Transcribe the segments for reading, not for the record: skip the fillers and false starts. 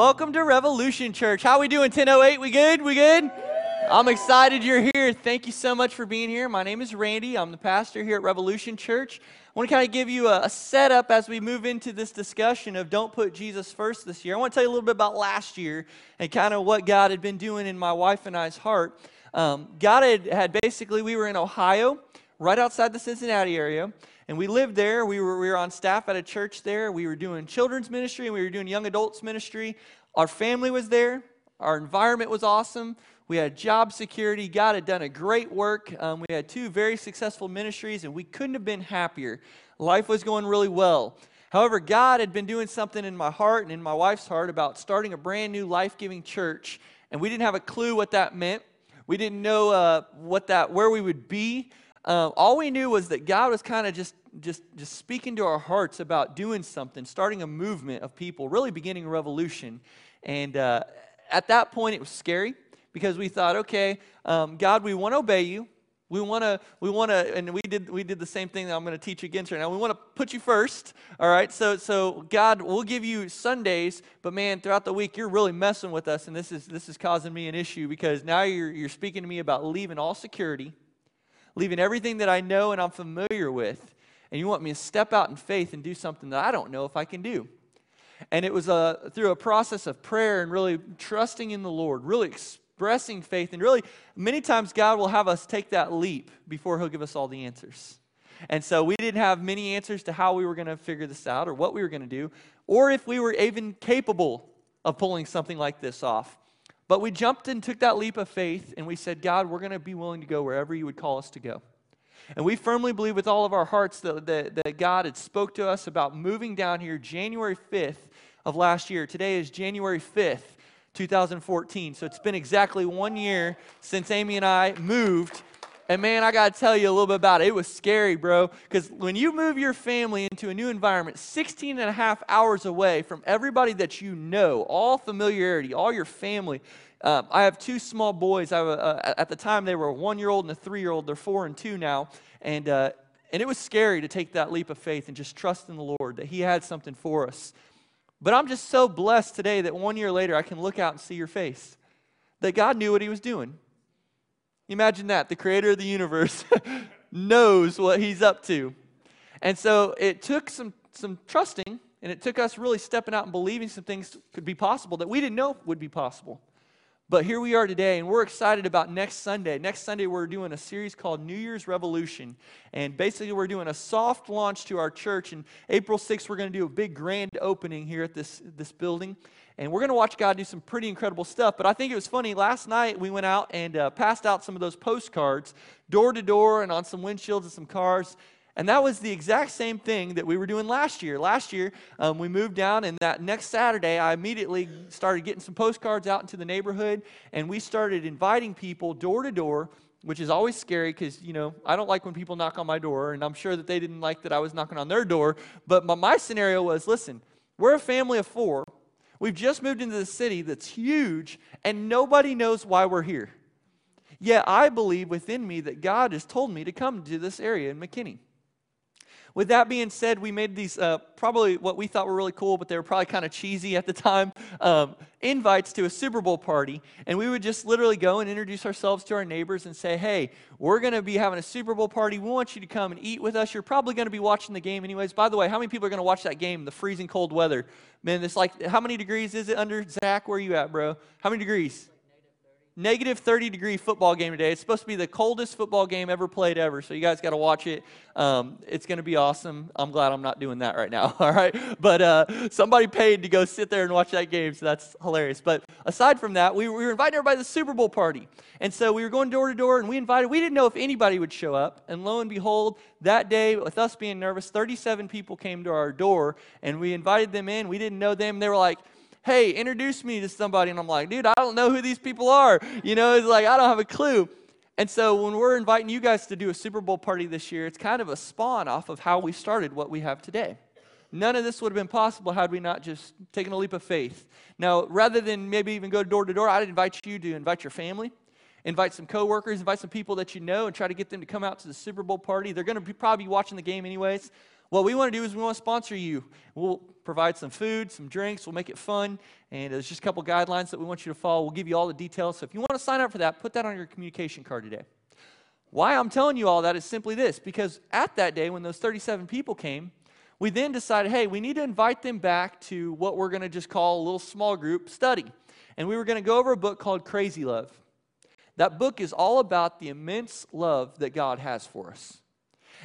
Welcome to Revolution Church. How we doing, 1008? We good? We good? I'm excited you're here. Thank you so much for being here. My name is Randy. I'm the pastor here at Revolution Church. I want to kind of give you a setup as we move into this discussion of don't put Jesus first this year. I want to tell you a little bit about last year and kind of what God had been doing in my wife and I's heart. God had basically, we were in Ohio, right outside the Cincinnati area, and we lived there. We were on staff at a church there. We were doing children's ministry, and we were doing young adults ministry. Our family was there. Our environment was awesome. We had job security. God had done a great work. We had two very successful ministries, and we couldn't have been happier. Life was going really well. However, God had been doing something in my heart and in my wife's heart about starting a brand new life-giving church, and we didn't have a clue what that meant. We didn't know where we would be. All we knew was that God was kind of just speaking to our hearts about doing something, starting a movement of people, really beginning a revolution. And at that point, it was scary. Because we thought, okay, God, we want to obey you. We want to, and we did the same thing that I'm going to teach against right now. We want to put you first, all right? So God, we'll give you Sundays, but man, throughout the week, you're really messing with us, and this is causing me an issue because now you're speaking to me about leaving all security, leaving everything that I know and I'm familiar with, and you want me to step out in faith and do something that I don't know if I can do. And it was through a process of prayer and really trusting in the Lord, really expressing faith, and really many times God will have us take that leap before he'll give us all the answers. And so we didn't have many answers to how we were going to figure this out or what we were going to do or if we were even capable of pulling something like this off. But we jumped and took that leap of faith and we said, God, we're going to be willing to go wherever you would call us to go. And we firmly believe with all of our hearts that God had spoke to us about moving down here January 5th of last year. Today is January 5th. 2014. So it's been exactly 1 year since Amy and I moved. And man, I got to tell you a little bit about it. It was scary, bro. Because when you move your family into a new environment, 16 and a half hours away from everybody that you know, all familiarity, all your family. I have two small boys. At the time, they were a 1-year-old and a 3-year-old. They're 4 and 2 now. And it was scary to take that leap of faith and just trust in the Lord that he had something for us. But I'm just so blessed today that 1 year later I can look out and see your face. That God knew what he was doing. Imagine that. The creator of the universe knows what he's up to. And so it took some trusting, and it took us really stepping out and believing some things could be possible that we didn't know would be possible. But here we are today, and we're excited about next Sunday. Next Sunday, we're doing a series called New Year's Revolution. And basically, we're doing a soft launch to our church. And April 6th, we're going to do a big grand opening here at this building. And we're going to watch God do some pretty incredible stuff. But I think it was funny. Last night, we went out and passed out some of those postcards, door to door and on some windshields and some cars. And that was the exact same thing that we were doing last year. Last year, we moved down, and that next Saturday, I immediately started getting some postcards out into the neighborhood, and we started inviting people door to door, which is always scary because, you know, I don't like when people knock on my door, and I'm sure that they didn't like that I was knocking on their door. But my scenario was, listen, we're a family of 4. We've just moved into the city that's huge, and nobody knows why we're here. Yet I believe within me that God has told me to come to this area in McKinney. With that being said, we made these probably what we thought were really cool, but they were probably kind of cheesy at the time, invites to a Super Bowl party. And we would just literally go and introduce ourselves to our neighbors and say, hey, we're going to be having a Super Bowl party. We want you to come and eat with us. You're probably going to be watching the game anyways. By the way, how many people are going to watch that game in the freezing cold weather? Man, it's like, how many degrees is it under? Zach, where are you at, bro? How many degrees? Negative 30-degree football game today. It's supposed to be the coldest football game ever played ever, so you guys got to watch it. It's going to be awesome. I'm glad I'm not doing that right now, all right? But somebody paid to go sit there and watch that game, so that's hilarious. But aside from that, we were inviting everybody to the Super Bowl party. And so we were going door to door, and we didn't know if anybody would show up. And lo and behold, that day, with us being nervous, 37 people came to our door, and we invited them in. We didn't know them. They were like, hey, introduce me to somebody. And I'm like, dude, I don't know who these people are. You know, it's like, I don't have a clue. And so when we're inviting you guys to do a Super Bowl party this year, it's kind of a spawn off of how we started what we have today. None of this would have been possible had we not just taken a leap of faith. Now, rather than maybe even go door to door, I'd invite you to invite your family, invite some coworkers, invite some people that you know, and try to get them to come out to the Super Bowl party. They're going to probably be watching the game anyways. What we want to do is we want to sponsor you. We'll provide some food, some drinks. We'll make it fun. And there's just a couple guidelines that we want you to follow. We'll give you all the details. So if you want to sign up for that, put that on your communication card today. Why I'm telling you all that is simply this, because at that day when those 37 people came, we then decided, hey, we need to invite them back to what we're going to just call a little small group study. And we were going to go over a book called Crazy Love. That book is all about the immense love that God has for us.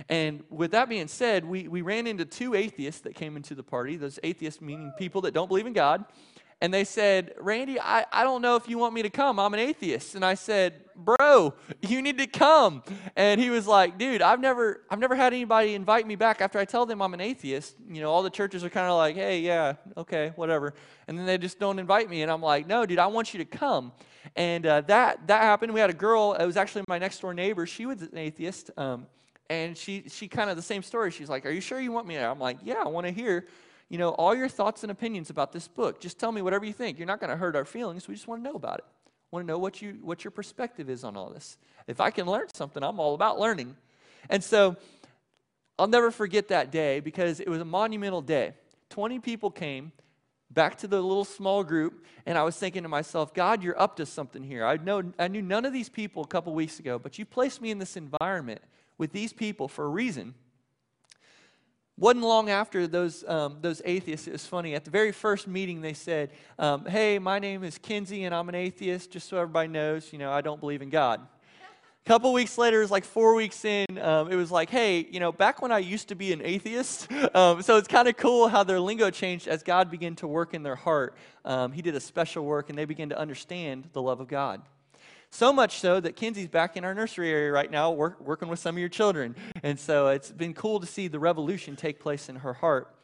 And with that being said, we ran into two atheists that came into the party, those atheists meaning people that don't believe in God. And they said, Randy, I don't know if you want me to come. I'm an atheist. And I said, bro, you need to come. And he was like, dude, I've never had anybody invite me back after I tell them I'm an atheist. You know, all the churches are kind of like, hey, yeah, okay, whatever. And then they just don't invite me. And I'm like, no, dude, I want you to come. And that happened. We had a girl. It was actually my next door neighbor. She was an atheist. And she kind of the same story. She's like, are you sure you want me? And I'm like, yeah, I want to hear, you know, all your thoughts and opinions about this book. Just tell me whatever you think. You're not going to hurt our feelings. We just want to know about it. Want to know what your perspective is on all this. If I can learn something, I'm all about learning. And so I'll never forget that day because it was a monumental day. 20 people came back to the little small group, and I was thinking to myself, God, you're up to something here. I knew none of these people a couple weeks ago, but you placed me in this environment with these people for a reason. Wasn't long after those atheists, it was funny, at the very first meeting they said, hey, my name is Kinsey and I'm an atheist, just so everybody knows, you know, I don't believe in God. A couple weeks later, it was like 4 weeks in, it was like, hey, you know, back when I used to be an atheist, so it's kind of cool how their lingo changed as God began to work in their heart. He did a special work and they began to understand the love of God. So much so that Kinsey's back in our nursery area right now working with some of your children. And so it's been cool to see the revolution take place in her heart.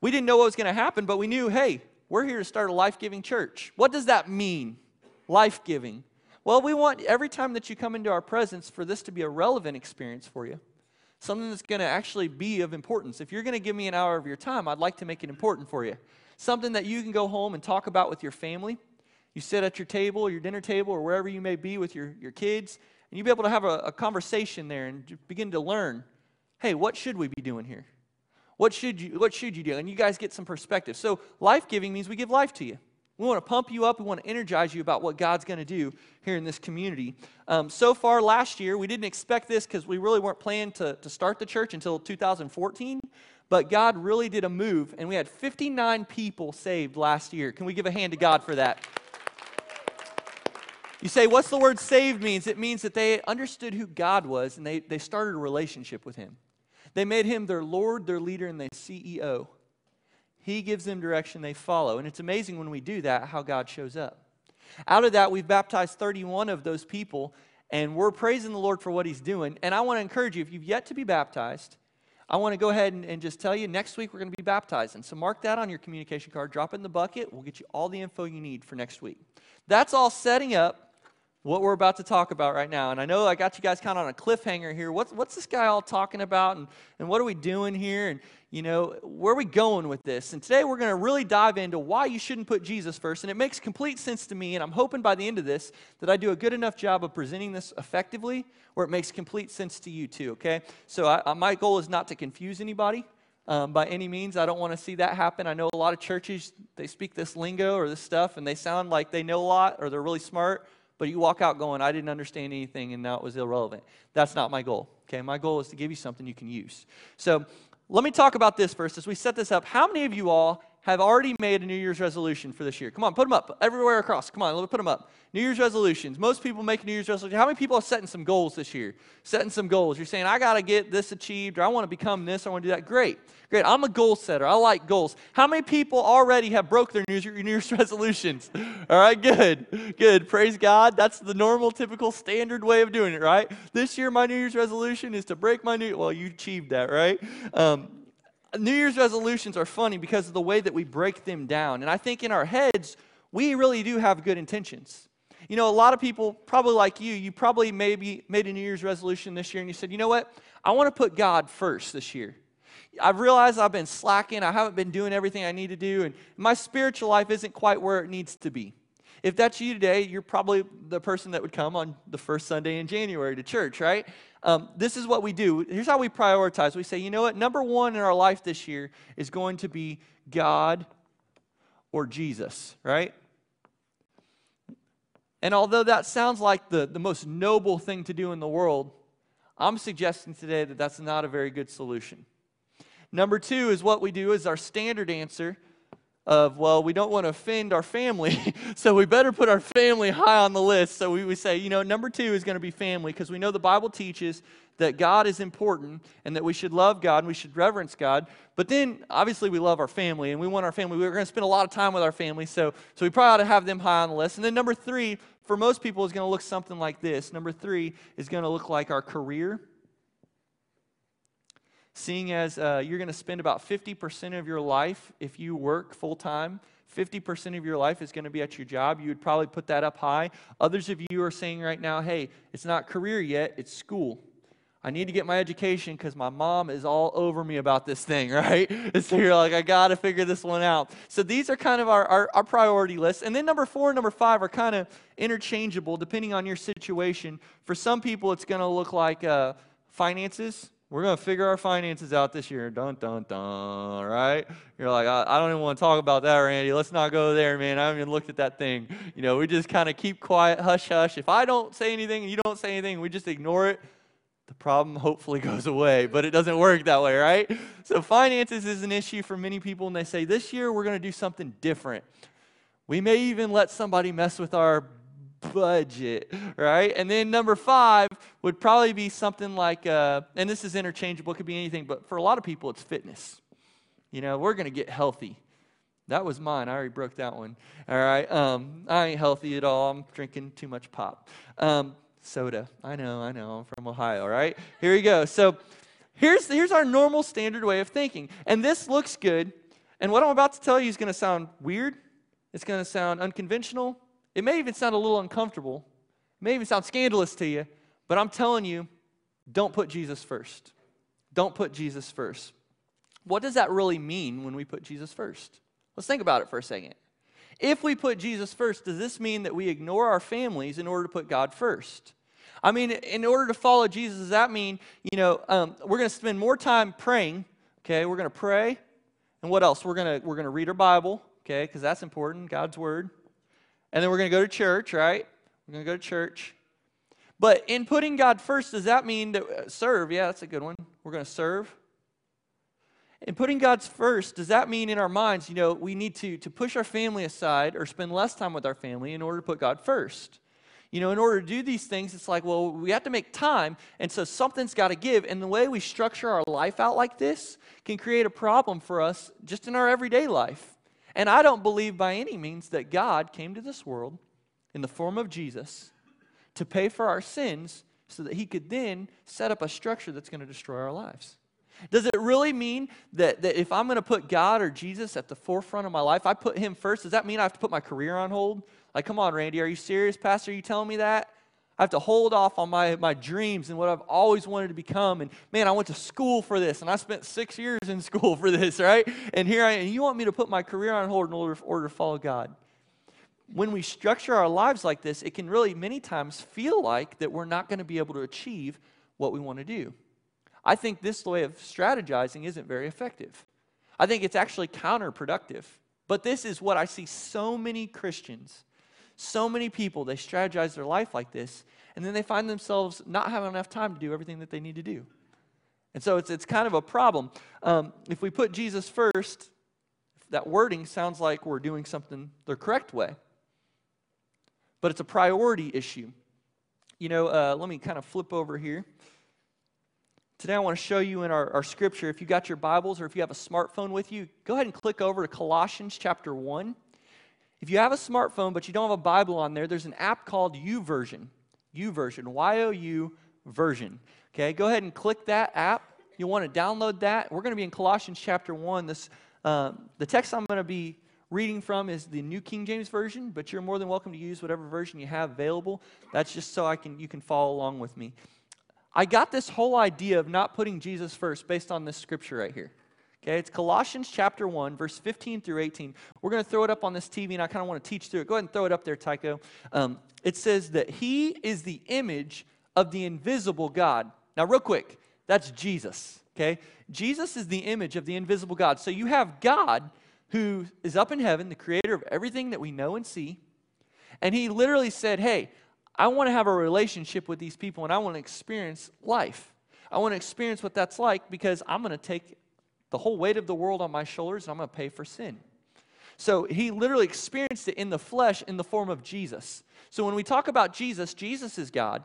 We didn't know what was going to happen, but we knew, hey, we're here to start a life-giving church. What does that mean, life-giving? Well, we want every time that you come into our presence for this to be a relevant experience for you, something that's going to actually be of importance. If you're going to give me an hour of your time, I'd like to make it important for you, something that you can go home and talk about with your family. You sit at your table, your dinner table, or wherever you may be with your kids, and you'll be able to have a conversation there and begin to learn, hey, what should we be doing here? What should you do? And you guys get some perspective. So life-giving means we give life to you. We want to pump you up. We want to energize you about what God's going to do here in this community. So far last year, we didn't expect this because we really weren't planning to start the church until 2014. But God really did a move, and we had 59 people saved last year. Can we give a hand to God for that? You say, what's the word saved means? It means that they understood who God was, and they started a relationship with him. They made him their Lord, their leader, and their CEO. He gives them direction they follow. And it's amazing when we do that, how God shows up. Out of that, we've baptized 31 of those people, and we're praising the Lord for what he's doing. And I want to encourage you, if you've yet to be baptized, I want to go aheed and just tell you, next week we're going to be baptizing. So mark that on your communication card, drop it in the bucket. We'll get you all the info you need for next week. That's all setting up what we're about to talk about right now. And I know I got you guys kind of on a cliffhanger here. What's this guy all talking about? And what are we doing here? And, you know, where are we going with this? And today we're going to really dive into why you shouldn't put Jesus first. And it makes complete sense to me. And I'm hoping by the end of this that I do a good enough job of presenting this effectively where it makes complete sense to you too, okay? So my goal is not to confuse anybody. By any means, I don't want to see that happen. I know a lot of churches, they speak this lingo or this stuff, and they sound like they know a lot or they're really smart. But you walk out going, I didn't understand anything, and now it was irrelevant. That's not my goal, okay? My goal is to give you something you can use. So let me talk about this first. As we set this up, how many of you all have already made a New Year's resolution for this year? Come on, put them up everywhere across. Come on, put them up. New Year's resolutions. Most people make New Year's resolutions. How many people are setting some goals this year? Setting some goals. You're saying, I got to get this achieved, or I want to become this, or I want to do that. Great, great. I'm a goal setter. I like goals. How many people already have broke their New Year's resolutions? All right, good, good. Praise God. That's the normal, typical, standard way of doing it, right? This year, my New Year's resolution is to break my new... Well, you achieved that, right? New Year's resolutions are funny because of the way that we break them down. And I think in our heads, we really do have good intentions. You know, a lot of people, probably like you, you probably maybe made a New Year's resolution this year and you said, you know what, I want to put God first this year. I've realized I've been slacking. I haven't been doing everything I need to do. And my spiritual life isn't quite where it needs to be. If that's you today, you're probably the person that would come on the first Sunday in January to church, right? This is what we do. Here's how we prioritize. We say, you know what? Number one in our life this year is going to be God or Jesus, right? And although that sounds like the most noble thing to do in the world, I'm suggesting today that that's not a very good solution. Number two is what we do is our standard answer of, well, we don't want to offend our family, so we better put our family high on the list. So we say, you know, number two is going to be family, because we know the Bible teaches that God is important and that we should love God and we should reverence God. But then, obviously, we love our family and we want our family. We're going to spend a lot of time with our family, so we probably ought to have them high on the list. And then number three, for most people, is going to look something like this. Number three is going to look like our career. Seeing as you're going to spend about 50% of your life, if you work full-time, 50% of your life is going to be at your job. You would probably put that up high. Others of you are saying right now, hey, it's not career yet, it's school. I need to get my education because my mom is all over me about this thing, right? And so you're like, I got to figure this one out. So these are kind of our priority list. And then number four and number five are kind of interchangeable depending on your situation. For some people, it's going to look like finances. We're going to figure our finances out this year. Dun, dun, dun, right? You're like, I don't even want to talk about that, Randy. Let's not go there, man. I haven't even looked at that thing. You know, we just kind of keep quiet, hush, hush. If I don't say anything and you don't say anything, we just ignore it. The problem hopefully goes away, but it doesn't work that way, right? So finances is an issue for many people, and they say, this year we're going to do something different. We may even let somebody mess with our budget, right? And then number five would probably be something like, and this is interchangeable, it could be anything, but for a lot of people, it's fitness. You know, we're going to get healthy. That was mine. I already broke that one. All right. I ain't healthy at all. I'm drinking too much pop. Soda. I know. I'm from Ohio, right? Here we go. So here's our normal standard way of thinking. And this looks good. And what I'm about to tell you is going to sound weird. It's going to sound unconventional. It may even sound a little uncomfortable. It may even sound scandalous to you. But I'm telling you, don't put Jesus first. Don't put Jesus first. What does that really mean when we put Jesus first? Let's think about it for a second. If we put Jesus first, does this mean that we ignore our families in order to put God first? I mean, in order to follow Jesus, does that mean, you know, we're going to spend more time praying, okay? We're going to pray, and what else? We're going to read our Bible, okay, because that's important, God's Word. And then we're going to go to church, right? We're going to go to church. But in putting God first, does that mean that serve? Yeah, that's a good one. We're going to serve. And putting God's first, does that mean in our minds, you know, we need to push our family aside or spend less time with our family in order to put God first? You know, in order to do these things, it's like, well, we have to make time, and so something's got to give. And the way we structure our life out like this can create a problem for us just in our everyday life. And I don't believe by any means that God came to this world in the form of Jesus to pay for our sins so that he could then set up a structure that's going to destroy our lives. Does it really mean that if I'm going to put God or Jesus at the forefront of my life, I put him first? Does that mean I have to put my career on hold? Like, come on, Randy, are you serious, Pastor? Are you telling me that? I have to hold off on my dreams and what I've always wanted to become. And, man, I went to school for this, and I spent 6 years in school for this, right? And here I am. You want me to put my career on hold in order to follow God? When we structure our lives like this, it can really many times feel like that we're not going to be able to achieve what we want to do. I think this way of strategizing isn't very effective. I think it's actually counterproductive. But this is what I see so many Christians, so many people, they strategize their life like this, and then they find themselves not having enough time to do everything that they need to do. And so it's kind of a problem. If we put Jesus first, that wording sounds like we're doing something the correct way. But it's a priority issue. You know, let me kind of flip over here. Today I want to show you in our scripture, if you got your Bibles or if you have a smartphone with you, go ahead and click over to Colossians chapter 1. If you have a smartphone but you don't have a Bible on there, there's an app called YouVersion. YouVersion, Y-O-U version. Okay, go ahead and click that app. You'll want to download that. We're going to be in Colossians chapter 1. This the text I'm going to be reading from is the New King James Version, but you're more than welcome to use whatever version you have available. That's just so you can follow along with me. I got this whole idea of not putting Jesus first based on this scripture right here. Okay, it's Colossians chapter 1, verse 15 through 18. We're going to throw it up on this TV, and I kind of want to teach through it. Go ahead and throw it up there, Tycho. It says that he is the image of the invisible God. Now, real quick, that's Jesus, okay? Jesus is the image of the invisible God. So you have God who is up in heaven, the creator of everything that we know and see, and he literally said, hey, I want to have a relationship with these people, and I want to experience life. I want to experience what that's like because I'm going to take the whole weight of the world on my shoulders, and I'm going to pay for sin. So he literally experienced it in the flesh in the form of Jesus. So when we talk about Jesus, Jesus is God.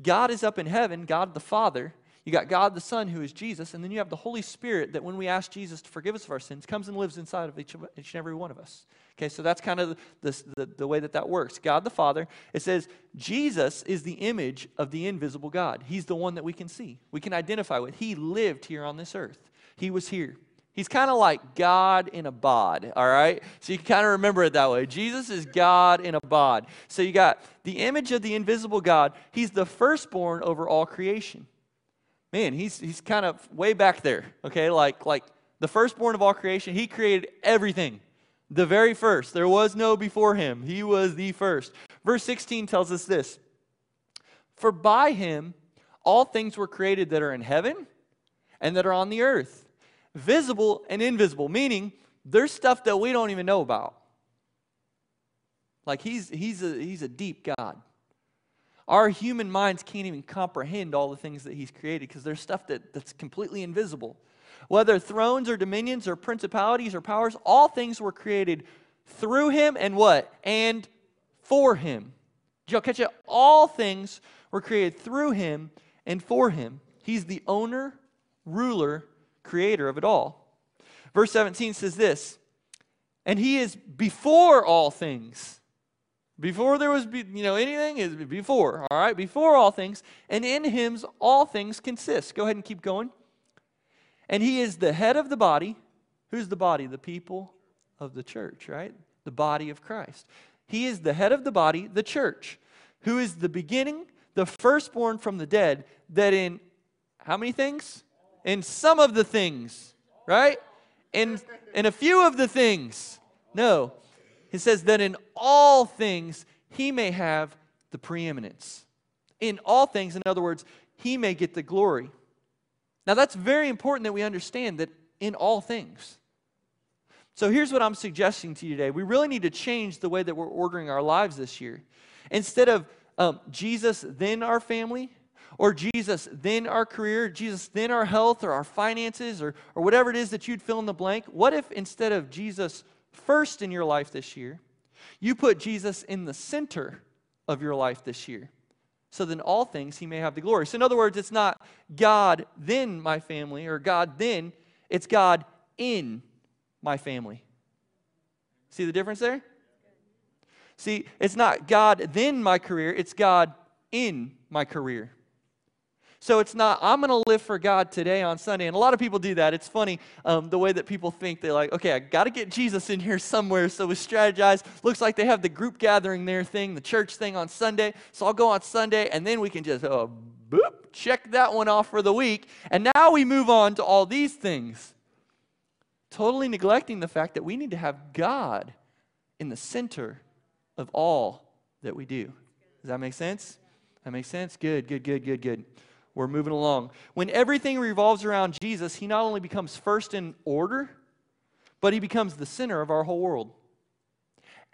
God is up in heaven, God the Father. You got God the Son, who is Jesus, and then you have the Holy Spirit that when we ask Jesus to forgive us of our sins, comes and lives inside of each and every one of us. Okay, so that's kind of the way that works. God the Father, it says Jesus is the image of the invisible God. He's the one that we can see. We can identify with. He lived here on this earth. He was here. He's kind of like God in a bod, all right? So you can kind of remember it that way. Jesus is God in a bod. So you got the image of the invisible God. He's the firstborn over all creation. Man, he's kind of way back there, okay? Like the firstborn of all creation. He created everything, the very first. There was no before him. He was the first. Verse 16 tells us this. For by him all things were created that are in heaven and that are on the earth, visible and invisible, meaning there's stuff that we don't even know about. Like he's a deep God. Our human minds can't even comprehend all the things that he's created because there's stuff that's completely invisible. Whether thrones or dominions or principalities or powers, all things were created through him and what? And for him. Did y'all catch it? All things were created through him and for him. He's the owner, ruler, creator of it all. Verse 17 says this, and he is before all things. Before there was, anything is before, all right? Before all things, and in him all things consist. Go ahead and keep going. And he is the head of the body. Who's the body? The people of the church, right? The body of Christ. He is the head of the body, the church, who is the beginning, the firstborn from the dead, that in how many things? In some of the things, right? In a few of the things. No. It says that in all things he may have the preeminence. In all things, in other words, he may get the glory. Now that's very important that we understand that in all things. So here's what I'm suggesting to you today. We really need to change the way that we're ordering our lives this year. Instead of Jesus, then our family, or Jesus, then our career, Jesus, then our health or our finances or whatever it is that you'd fill in the blank. What if instead of Jesus first in your life this year, you put Jesus in the center of your life this year? So then all things he may have the glory. So in other words, it's not God, then my family, or God, then. It's God in my family. See the difference there? See, it's not God, then my career. It's God in my career. So it's not, I'm going to live for God today on Sunday. And a lot of people do that. It's funny the way that people think. They're like, okay, I got to get Jesus in here somewhere. So we strategize. Looks like they have the group gathering their thing, the church thing on Sunday. So I'll go on Sunday, and then we can just boop, check that one off for the week. And now we move on to all these things. Totally neglecting the fact that we need to have God in the center of all that we do. Does that make sense? That makes sense? Good. We're moving along. When everything revolves around Jesus, he not only becomes first in order, but he becomes the center of our whole world.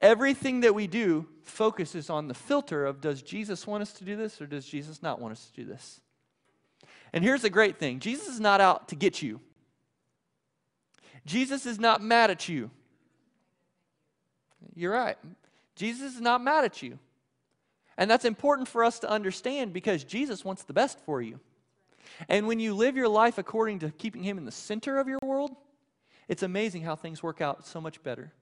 Everything that we do focuses on the filter of, does Jesus want us to do this or does Jesus not want us to do this? And here's the great thing. Jesus is not out to get you. Jesus is not mad at you. You're right. Jesus is not mad at you. And that's important for us to understand because Jesus wants the best for you. And when you live your life according to keeping him in the center of your world, it's amazing how things work out so much better.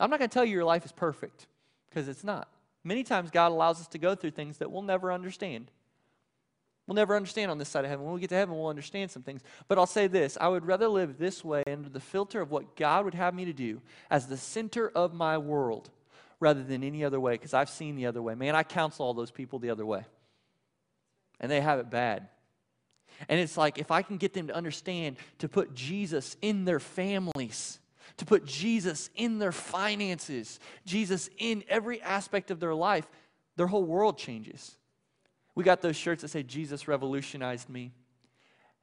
I'm not going to tell you your life is perfect because it's not. Many times God allows us to go through things that we'll never understand. We'll never understand on this side of heaven. When we get to heaven, we'll understand some things. But I'll say this, I would rather live this way under the filter of what God would have me to do as the center of my world rather than any other way, because I've seen the other way. Man, I counsel all those people the other way, and they have it bad. And it's like, if I can get them to understand to put Jesus in their families, to put Jesus in their finances, Jesus in every aspect of their life, their whole world changes. We got those shirts that say, Jesus revolutionized me.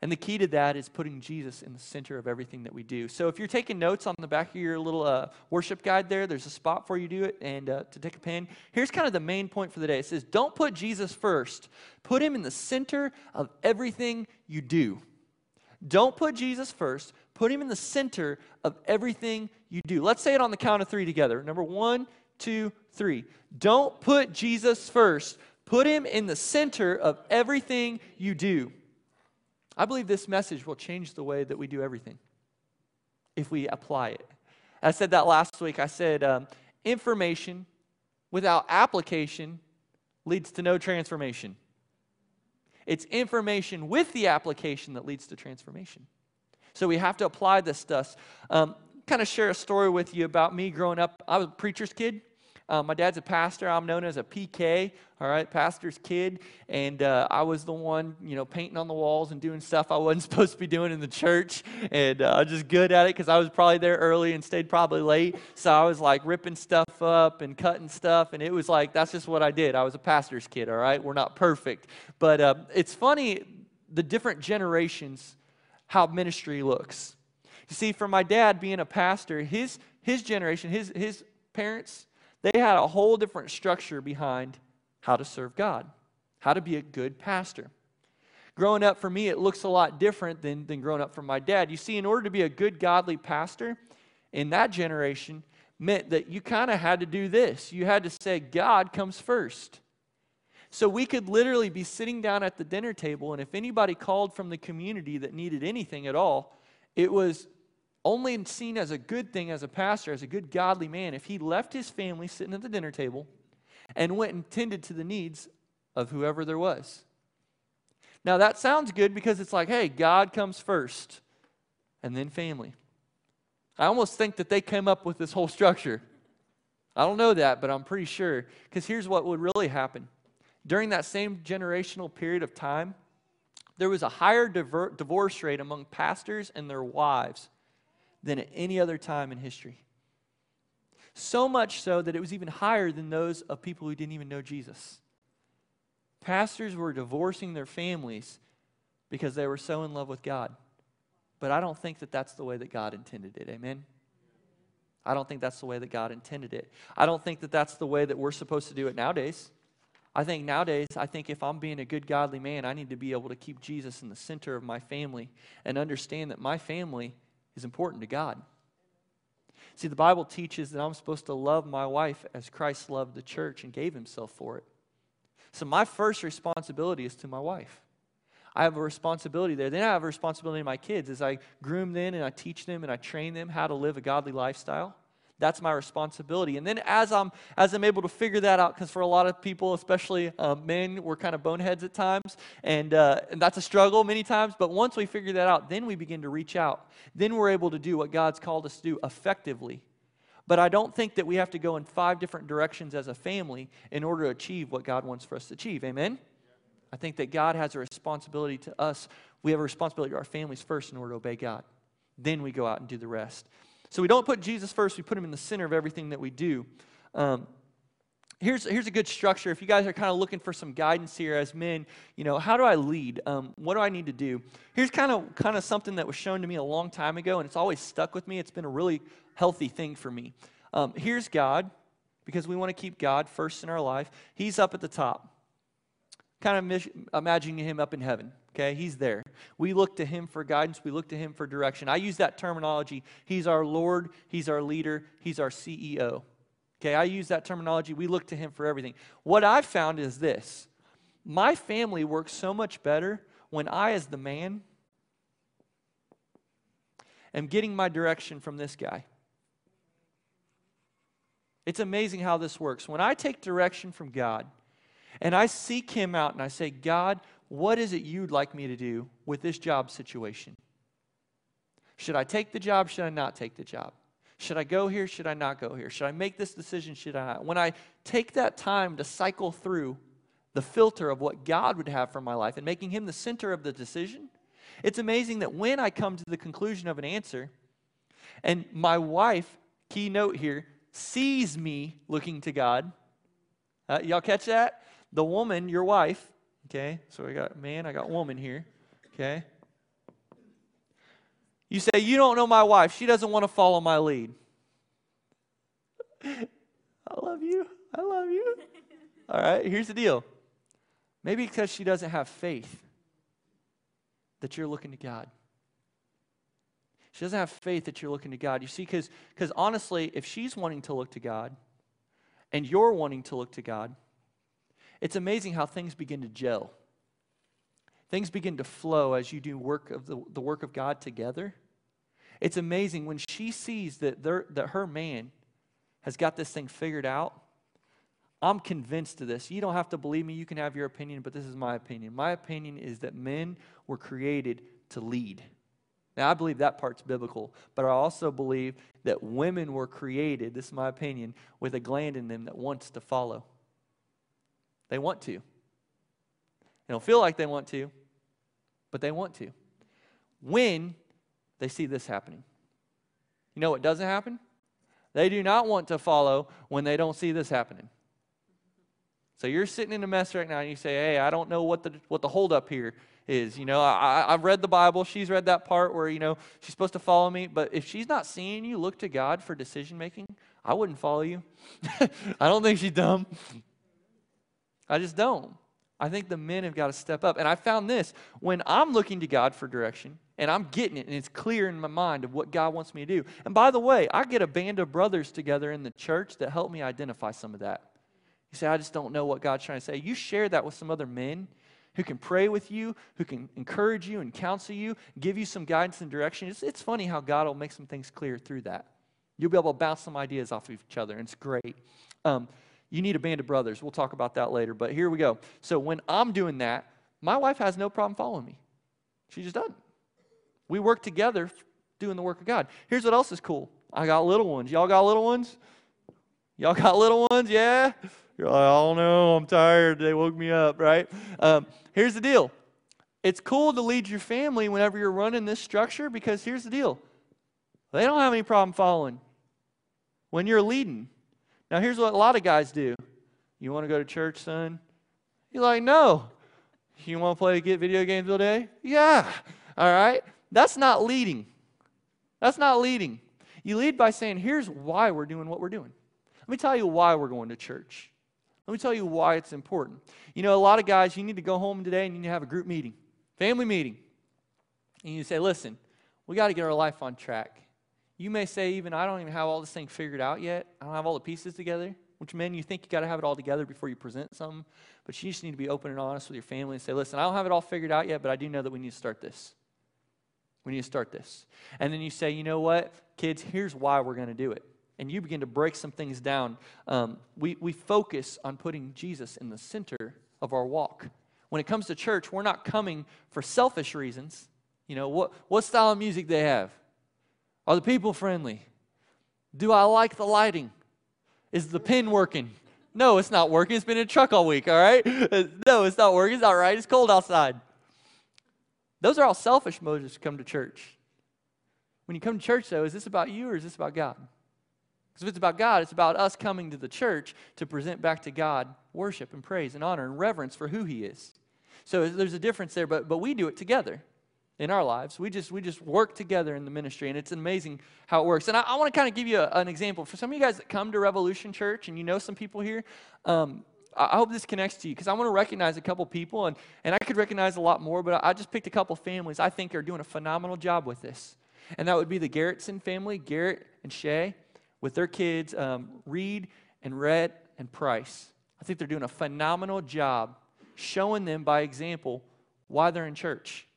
And the key to that is putting Jesus in the center of everything that we do. So if you're taking notes on the back of your little worship guide there, there's a spot for you to do it and to take a pen. Here's kind of the main point for the day. It says, don't put Jesus first. Put him in the center of everything you do. Don't put Jesus first. Put him in the center of everything you do. Let's say it on the count of three together. Number 1, 2, 3. Don't put Jesus first. Put him in the center of everything you do. I believe this message will change the way that we do everything if we apply it. I said that last week. I said information without application leads to no transformation. It's information with the application that leads to transformation. So we have to apply this stuff. Kind of share a story with you about me growing up. I was a preacher's kid. My dad's a pastor. I'm known as a PK, all right, pastor's kid. And I was the one, you know, painting on the walls and doing stuff I wasn't supposed to be doing in the church. And I was just good at it because I was probably there early and stayed probably late. So I was like ripping stuff up and cutting stuff. And it was like, that's just what I did. I was a pastor's kid, all right? We're not perfect. But it's funny, the different generations, how ministry looks. You see, for my dad being a pastor, his generation, his parents, they had a whole different structure behind how to serve God, how to be a good pastor. Growing up for me, it looks a lot different than growing up from my dad. You see, in order to be a good, godly pastor in that generation meant that you kind of had to do this. You had to say, God comes first. So we could literally be sitting down at the dinner table, and if anybody called from the community that needed anything at all, it was only seen as a good thing as a pastor, as a good godly man, if he left his family sitting at the dinner table and went and tended to the needs of whoever there was. Now that sounds good because it's like, hey, God comes first and then family. I almost think that they came up with this whole structure. I don't know that, but I'm pretty sure, because here's what would really happen. During that same generational period of time, there was a higher divorce rate among pastors and their wives than at any other time in history. So much so that it was even higher than those of people who didn't even know Jesus. Pastors were divorcing their families because they were so in love with God. But I don't think that that's the way that God intended it. Amen? I don't think that's the way that God intended it. I don't think that that's the way that we're supposed to do it nowadays. I think nowadays, if I'm being a good godly man, I need to be able to keep Jesus in the center of my family and understand that my family is important to God. See, the Bible teaches that I'm supposed to love my wife as Christ loved the church and gave himself for it. So my first responsibility is to my wife. I have a responsibility there. Then I have a responsibility to my kids as I groom them and I teach them and I train them how to live a godly lifestyle. That's my responsibility. And then as I'm able to figure that out, because for a lot of people, especially men, we're kind of boneheads at times, and that's a struggle many times. But once we figure that out, then we begin to reach out. Then we're able to do what God's called us to do effectively. But I don't think that we have to go in 5 different directions as a family in order to achieve what God wants for us to achieve. Amen? I think that God has a responsibility to us. We have a responsibility to our families first in order to obey God. Then we go out and do the rest. So we don't put Jesus first, we put him in the center of everything that we do. Here's a good structure. If you guys are kind of looking for some guidance here as men, you know, how do I lead? What do I need to do? Here's kind of something that was shown to me a long time ago, and it's always stuck with me. It's been a really healthy thing for me. Here's God, because we want to keep God first in our life. He's up at the top. Kind of imagining him up in heaven. Okay, he's there. We look to him for guidance. We look to him for direction. I use that terminology. He's our Lord. He's our leader. He's our CEO. Okay, I use that terminology. We look to him for everything. What I've found is this. My family works so much better when I, as the man, am getting my direction from this guy. It's amazing how this works. When I take direction from God and I seek him out and I say, God, what is it you'd like me to do with this job situation? Should I take the job? Should I not take the job? Should I go here? Should I not go here? Should I make this decision? Should I not? When I take that time to cycle through the filter of what God would have for my life and making him the center of the decision, it's amazing that when I come to the conclusion of an answer, and my wife, key note here, sees me looking to God. Y'all catch that? The woman, your wife, okay? So I got man, I got woman here, okay? You say, you don't know my wife. She doesn't want to follow my lead. I love you. I love you. All right, here's the deal. Maybe because she doesn't have faith that you're looking to God. She doesn't have faith that you're looking to God. You see, because honestly, if she's wanting to look to God and you're wanting to look to God, it's amazing how things begin to gel. Things begin to flow as you do work of the work of God together. It's amazing when she sees that her man has got this thing figured out. I'm convinced of this. You don't have to believe me. You can have your opinion, but this is my opinion. My opinion is that men were created to lead. Now, I believe that part's biblical, but I also believe that women were created, this is my opinion, with a gland in them that wants to follow. They want to. They don't feel like they want to, but they want to. When they see this happening. You know what doesn't happen? They do not want to follow when they don't see this happening. So you're sitting in a mess right now and you say, hey, I don't know what the holdup here is. You know, I've read the Bible. She's read that part where, you know, she's supposed to follow me. But if she's not seeing you look to God for decision making, I wouldn't follow you. I don't think she's dumb. I just don't. I think the men have got to step up. And I found this. When I'm looking to God for direction and I'm getting it and it's clear in my mind of what God wants me to do. And by the way, I get a band of brothers together in the church that help me identify some of that. You say, I just don't know what God's trying to say. You share that with some other men who can pray with you, who can encourage you and counsel you, give you some guidance and direction. It's funny how God will make some things clear through that. You'll be able to bounce some ideas off of each other, and it's great. You need a band of brothers. We'll talk about that later, but here we go. So when I'm doing that, my wife has no problem following me. She just doesn't. We work together doing the work of God. Here's what else is cool. I got little ones. Y'all got little ones? Y'all got little ones? Yeah? You're like, I don't know. I'm tired. They woke me up, right? Here's the deal. It's cool to lead your family whenever you're running this structure because here's the deal. They don't have any problem following when you're leading. Now, here's what a lot of guys do. You want to go to church, son? You're like, no. You want to get video games all day? Yeah. All right? That's not leading. That's not leading. You lead by saying, here's why we're doing what we're doing. Let me tell you why we're going to church. Let me tell you why it's important. You know, a lot of guys, you need to go home today and you need to have a group meeting, family meeting. And you say, listen, we got to get our life on track. You may say, even I don't even have all this thing figured out yet. I don't have all the pieces together. Which men, you think you got to have it all together before you present something. But you just need to be open and honest with your family and say, listen, I don't have it all figured out yet, but I do know that we need to start this. We need to start this. And then you say, you know what, kids, here's why we're going to do it. And you begin to break some things down. We focus on putting Jesus in the center of our walk. When it comes to church, we're not coming for selfish reasons. You know, what style of music they have? Are the people friendly? Do I like the lighting? Is the pen working? No, it's not working. It's been in a truck all week, all right? No, it's not working. It's not right. It's cold outside. Those are all selfish motives to come to church. When you come to church, though, is this about you or is this about God? Because if it's about God, it's about us coming to the church to present back to God worship and praise and honor and reverence for who he is. So there's a difference there, but we do it together in our lives. We just work together in the ministry, and it's amazing how it works. And I want to kind of give you an example. For some of you guys that come to Revolution Church, and you know some people here, I hope this connects to you, because I want to recognize a couple people, and I could recognize a lot more, but I just picked a couple families I think are doing a phenomenal job with this. And that would be the Garrettson family, Garrett and Shay, with their kids, Reed and Red and Price. I think they're doing a phenomenal job showing them by example why they're in church.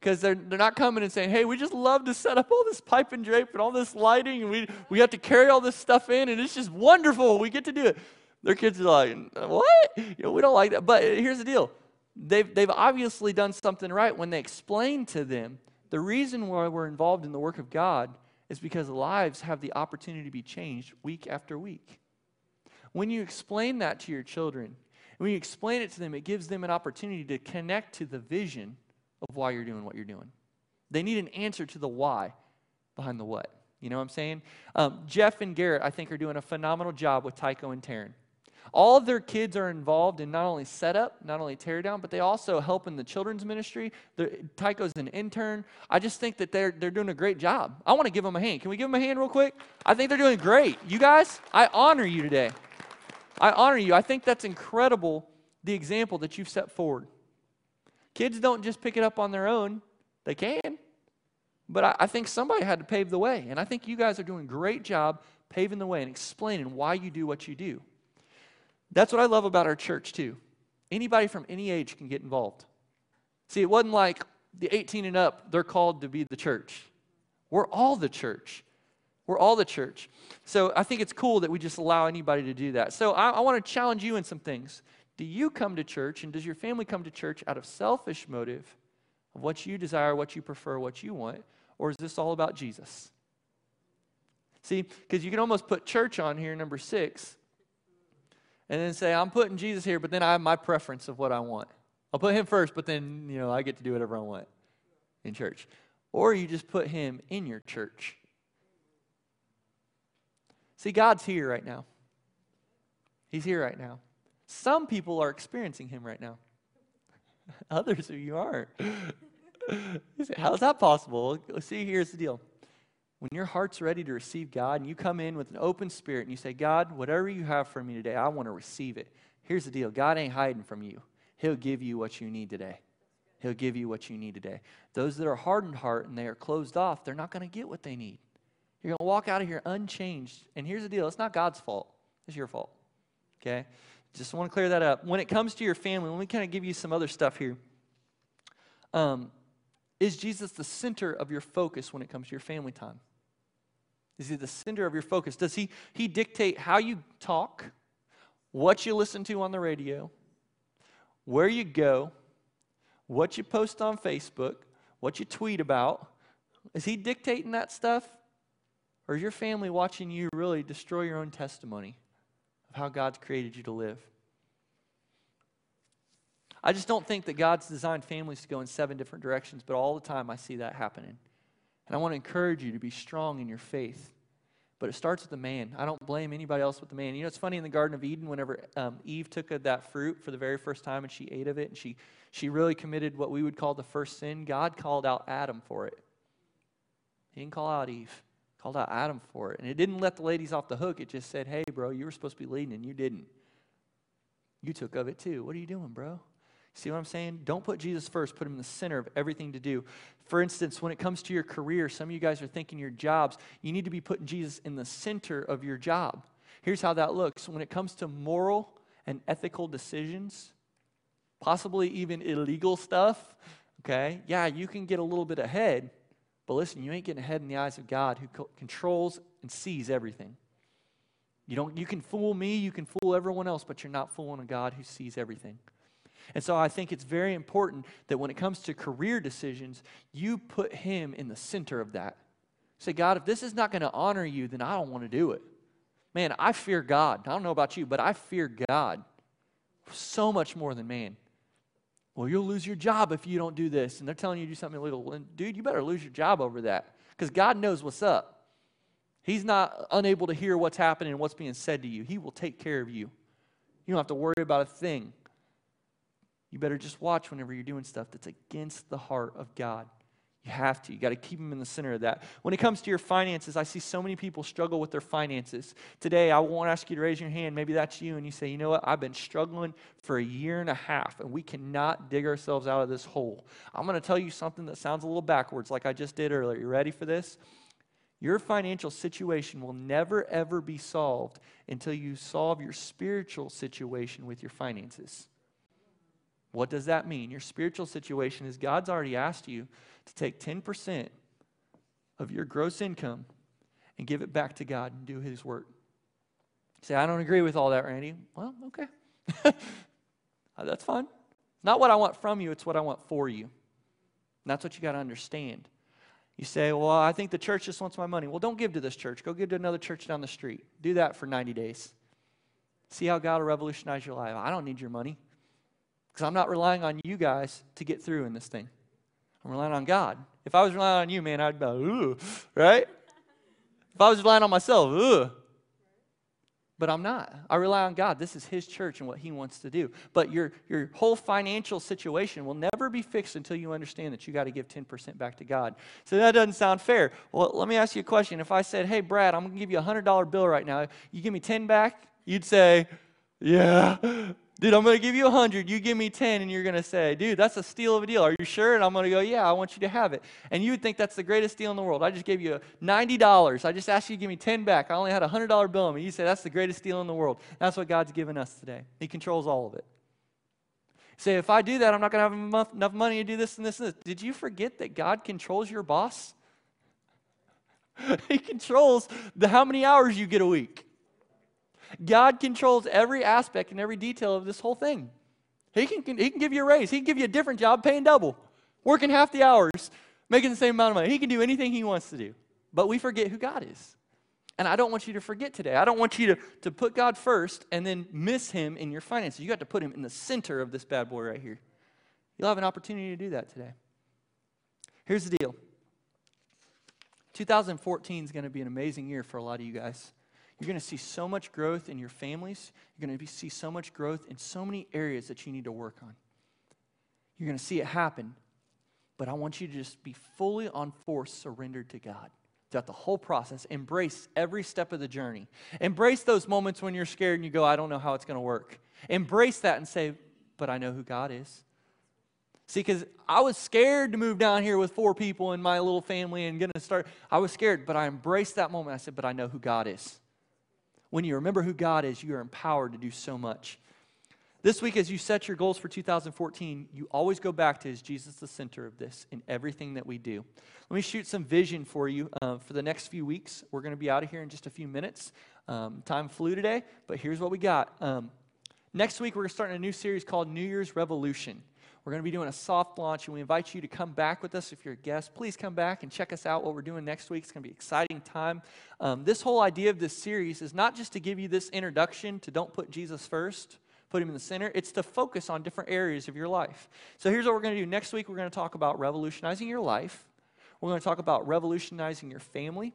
Because they're not coming and saying, hey, we just love to set up all this pipe and drape and all this lighting, and we have to carry all this stuff in, and it's just wonderful. We get to do it. Their kids are like, what? You know, we don't like that. But here's the deal. They've obviously done something right when they explain to them the reason why we're involved in the work of God is because lives have the opportunity to be changed week after week. When you explain that to your children when you explain it to them, it gives them an opportunity to connect to the vision of why you're doing what you're doing. They need an answer to the why behind the what. You know what I'm saying? Jeff and Garrett, I think, are doing a phenomenal job with Tycho and Taryn. All of their kids are involved in not only setup, not only teardown, but they also help in the children's ministry. Tycho's an intern. I just think that they're doing a great job. I want to give them a hand. Can we give them a hand real quick? I think they're doing great. You guys, I honor you today. I honor you. I think that's incredible, the example that you've set forward. Kids don't just pick it up on their own. They can. But I think somebody had to pave the way. And I think you guys are doing a great job paving the way and explaining why you do what you do. That's what I love about our church, too. Anybody from any age can get involved. See, it wasn't like the 18 and up, they're called to be the church. We're all the church. We're all the church. So I think it's cool that we just allow anybody to do that. So I want to challenge you in some things. Do you come to church, and does your family come to church out of selfish motive of what you desire, what you prefer, what you want, or is this all about Jesus? See, because you can almost put church on here, number 6, and then say, I'm putting Jesus here, but then I have my preference of what I want. I'll put him first, but then, you know, I get to do whatever I want in church. Or you just put him in your church. See, God's here right now. He's here right now. Some people are experiencing him right now. Others of you aren't. You say, how's that possible? See, here's the deal. When your heart's ready to receive God and you come in with an open spirit and you say, God, whatever you have for me today, I want to receive it. Here's the deal. God ain't hiding from you. He'll give you what you need today. He'll give you what you need today. Those that are hardened heart and they are closed off, they're not going to get what they need. You're going to walk out of here unchanged. And here's the deal. It's not God's fault. It's your fault. Okay? Just want to clear that up. When it comes to your family, let me kind of give you some other stuff here. Is Jesus the center of your focus when it comes to your family time? Is he the center of your focus? Does he dictate how you talk, what you listen to on the radio, where you go, what you post on Facebook, what you tweet about? Is he dictating that stuff? Or is your family watching you really destroy your own testimony of how God's created you to live? I just don't think that God's designed families to go in 7 different directions, but all the time I see that happening. And I want to encourage you to be strong in your faith. But it starts with the man. I don't blame anybody else but the man. You know, it's funny in the Garden of Eden, whenever Eve took that fruit for the very first time and she ate of it, and she really committed what we would call the first sin, God called out Adam for it. He didn't call out Eve. He called out Adam for it. And it didn't let the ladies off the hook. It just said, hey, bro, you were supposed to be leading, and you didn't. You took of it too. What are you doing, bro? See what I'm saying? Don't put Jesus first. Put him in the center of everything to do. For instance, when it comes to your career, some of you guys are thinking your jobs. You need to be putting Jesus in the center of your job. Here's how that looks. When it comes to moral and ethical decisions, possibly even illegal stuff, okay? Yeah, you can get a little bit ahead, but listen, you ain't getting ahead in the eyes of God who controls and sees everything. You can fool me, you can fool everyone else, but you're not fooling a God who sees everything. And so I think it's very important that when it comes to career decisions, you put him in the center of that. Say, God, if this is not going to honor you, then I don't want to do it. Man, I fear God. I don't know about you, but I fear God so much more than man. Well, you'll lose your job if you don't do this. And they're telling you to do something illegal. And dude, you better lose your job over that because God knows what's up. He's not unable to hear what's happening and what's being said to you. He will take care of you. You don't have to worry about a thing. You better just watch whenever you're doing stuff that's against the heart of God. You have to. You got to keep him in the center of that. When it comes to your finances, I see so many people struggle with their finances. Today, I won't ask you to raise your hand. Maybe that's you, and you say, you know what? I've been struggling for a year and a half, and we cannot dig ourselves out of this hole. I'm going to tell you something that sounds a little backwards like I just did earlier. You ready for this? Your financial situation will never, ever be solved until you solve your spiritual situation with your finances. What does that mean? Your spiritual situation is God's already asked you to take 10% of your gross income and give it back to God and do his work. You say, I don't agree with all that, Randy. Well, okay. That's fine. It's not what I want from you. It's what I want for you. And that's what you got to understand. You say, well, I think the church just wants my money. Well, don't give to this church. Go give to another church down the street. Do that for 90 days. See how God will revolutionize your life. I don't need your money because I'm not relying on you guys to get through in this thing. I'm relying on God. If I was relying on you, man, I'd be like, ooh, right? If I was relying on myself, ooh. But I'm not. I rely on God. This is His church and what He wants to do. But your whole financial situation will never be fixed until you understand that you got to give 10% back to God. So that doesn't sound fair. Well, let me ask you a question. If I said, hey, Brad, I'm going to give you a $100 bill right now. You give me 10 back? You'd say, yeah. Dude, I'm going to give you 100. You give me 10, and you're going to say, dude, that's a steal of a deal. Are you sure? And I'm going to go, yeah, I want you to have it. And you would think that's the greatest deal in the world. I just gave you $90. I just asked you to give me 10 back. I only had a $100 bill. And you say, that's the greatest deal in the world. That's what God's given us today. He controls all of it. You say, if I do that, I'm not going to have enough money to do this and this and this. Did you forget that God controls your boss? He controls how many hours you get a week. God controls every aspect and every detail of this whole thing. He can give you a raise. He can give you a different job, paying double, working half the hours, making the same amount of money. He can do anything He wants to do. But we forget who God is. And I don't want you to forget today. I don't want you to put God first and then miss Him in your finances. You got to put Him in the center of this bad boy right here. You'll have an opportunity to do that today. Here's the deal. 2014 is going to be an amazing year for a lot of you guys. You're going to see so much growth in your families. You're going to see so much growth in so many areas that you need to work on. You're going to see it happen. But I want you to just be fully on force surrendered to God throughout the whole process. Embrace every step of the journey. Embrace those moments when you're scared and you go, I don't know how it's going to work. Embrace that and say, but I know who God is. See, because I was scared to move down here with 4 people in my little family and going to start. I was scared, but I embraced that moment. I said, but I know who God is. When you remember who God is, you are empowered to do so much. This week, as you set your goals for 2014, you always go back to, is Jesus the center of this in everything that we do? Let me shoot some vision for you for the next few weeks. We're going to be out of here in just a few minutes. Time flew today, but here's what we got. Next week, we're starting a new series called New Year's Revolution. We're going to be doing a soft launch, and we invite you to come back with us. If you're a guest, please come back and check us out what we're doing next week. It's going to be an exciting time. This whole idea of this series is not just to give you this introduction to don't put Jesus first, put Him in the center. It's to focus on different areas of your life. So here's what we're going to do. Next week, we're going to talk about revolutionizing your life. We're going to talk about revolutionizing your family,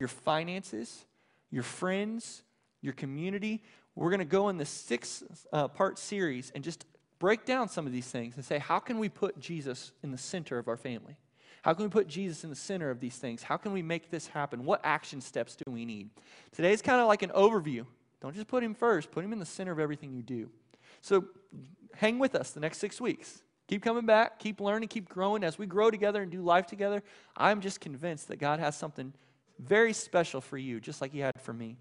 your finances, your friends, your community. We're going to go in the 6-part series and just break down some of these things and say, how can we put Jesus in the center of our family? How can we put Jesus in the center of these things? How can we make this happen? What action steps do we need? Today's kind of like an overview. Don't just put Him first. Put Him in the center of everything you do. So hang with us the next 6 weeks. Keep coming back. Keep learning. Keep growing. As we grow together and do life together, I'm just convinced that God has something very special for you, just like He had for me.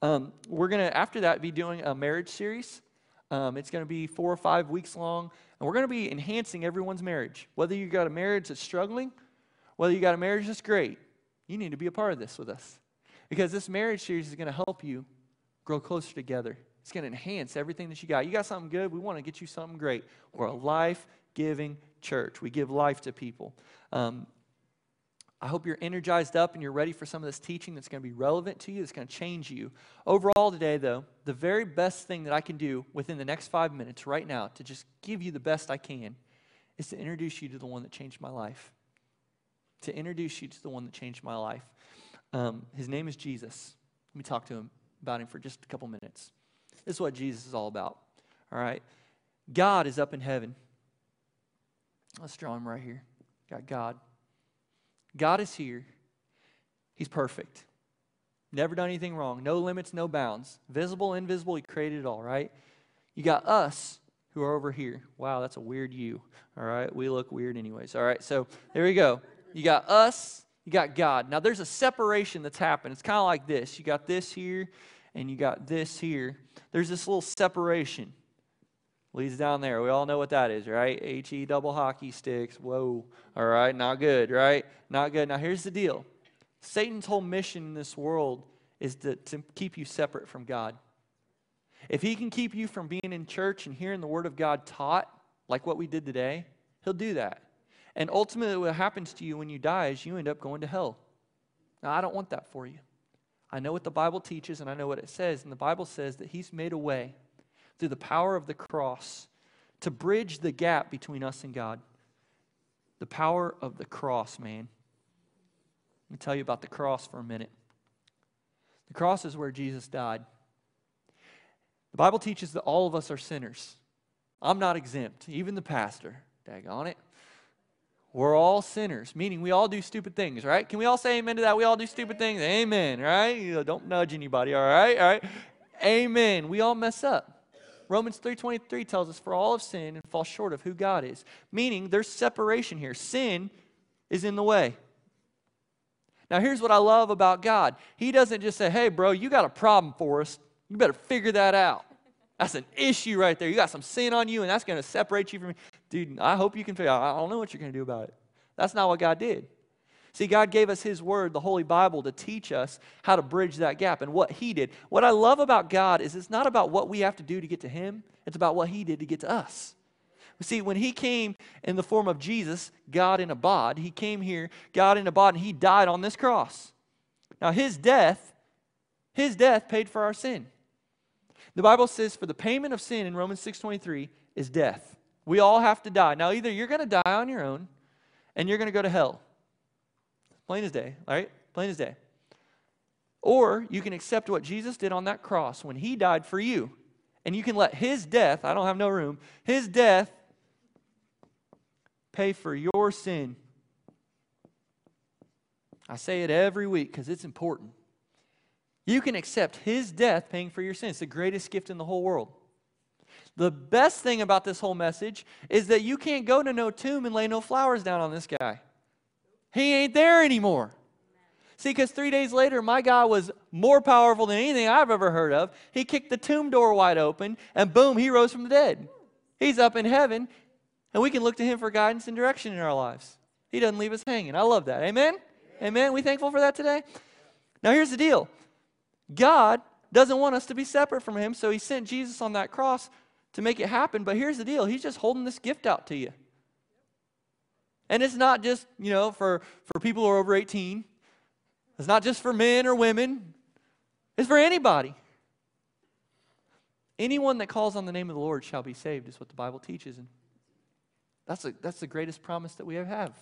We're going to, after that, be doing a marriage series. It's going to be 4 or 5 weeks long, and we're going to be enhancing everyone's marriage. Whether you got a marriage that's struggling, whether you got a marriage that's great, you need to be a part of this with us, because this marriage series is going to help you grow closer together. It's going to enhance everything that you got. You got something good, we want to get you something great. We're a life-giving church. We give life to people. I hope you're energized up and you're ready for some of this teaching that's going to be relevant to you, that's going to change you. Overall today, though, the very best thing that I can do within the next 5 minutes right now to just give you the best I can is to introduce you to the one that changed my life. To introduce you to the one that changed my life. His name is Jesus. Let me talk to him about him for just a couple minutes. This is what Jesus is all about. All right? God is up in heaven. Let's draw him right here. Got God. God is here. He's perfect. Never done anything wrong. No limits, no bounds. Visible, invisible, He created it all, right? You got us who are over here. Wow, that's a weird you, all right? We look weird anyways, all right? So there we go. You got us, you got God. Now there's a separation that's happened. It's kind of like this. You got this here, and you got this here. There's this little separation. Leads down there. We all know what that is, right? H-E double hockey sticks. Whoa. All right. Not good, right? Not good. Now, here's the deal. Satan's whole mission in this world is to keep you separate from God. If he can keep you from being in church and hearing the word of God taught, like what we did today, he'll do that. And ultimately, what happens to you when you die is you end up going to hell. Now, I don't want that for you. I know what the Bible teaches and I know what it says. And the Bible says that he's made a way through the power of the cross to bridge the gap between us and God. The power of the cross, man. Let me tell you about the cross for a minute. The cross is where Jesus died. The Bible teaches that all of us are sinners. I'm not exempt, even the pastor. Daggone it. We're all sinners, meaning we all do stupid things, right? Can we all say amen to that? We all do stupid things. Amen, right? Don't nudge anybody, all right? All right. Amen. We all mess up. Romans 3:23 tells us, for all have sinned and fall short of who God is. Meaning there's separation here. Sin is in the way. Now here's what I love about God. He doesn't just say, hey bro, you got a problem for us. You better figure that out. That's an issue right there. You got some sin on you and that's going to separate you from me. Dude, I hope you can figure out. I don't know what you're going to do about it. That's not what God did. See, God gave us His Word, the Holy Bible, to teach us how to bridge that gap and what He did. What I love about God is it's not about what we have to do to get to Him. It's about what He did to get to us. See, when He came in the form of Jesus, God in a bod, He came here, God in a bod, and He died on this cross. Now, His death paid for our sin. The Bible says, for the payment of sin in Romans 6:23 is death. We all have to die. Now, either you're going to die on your own and you're going to go to hell. Plain as day, all right? Plain as day. Or you can accept what Jesus did on that cross when He died for you. And you can let His death, I don't have no room, His death pay for your sin. I say it every week because it's important. You can accept His death paying for your sin. It's the greatest gift in the whole world. The best thing about this whole message is that you can't go to no tomb and lay no flowers down on this guy. He ain't there anymore. See, because 3 days later, my guy was more powerful than anything I've ever heard of. He kicked the tomb door wide open, and boom, he rose from the dead. He's up in heaven, and we can look to Him for guidance and direction in our lives. He doesn't leave us hanging. I love that. Amen? Amen? We thankful for that today? Now, here's the deal. God doesn't want us to be separate from Him, so He sent Jesus on that cross to make it happen. But here's the deal. He's just holding this gift out to you. And it's not just, you know, for people who are over 18. It's not just for men or women. It's for anybody. Anyone that calls on the name of the Lord shall be saved is what the Bible teaches. And that's the greatest promise that we have.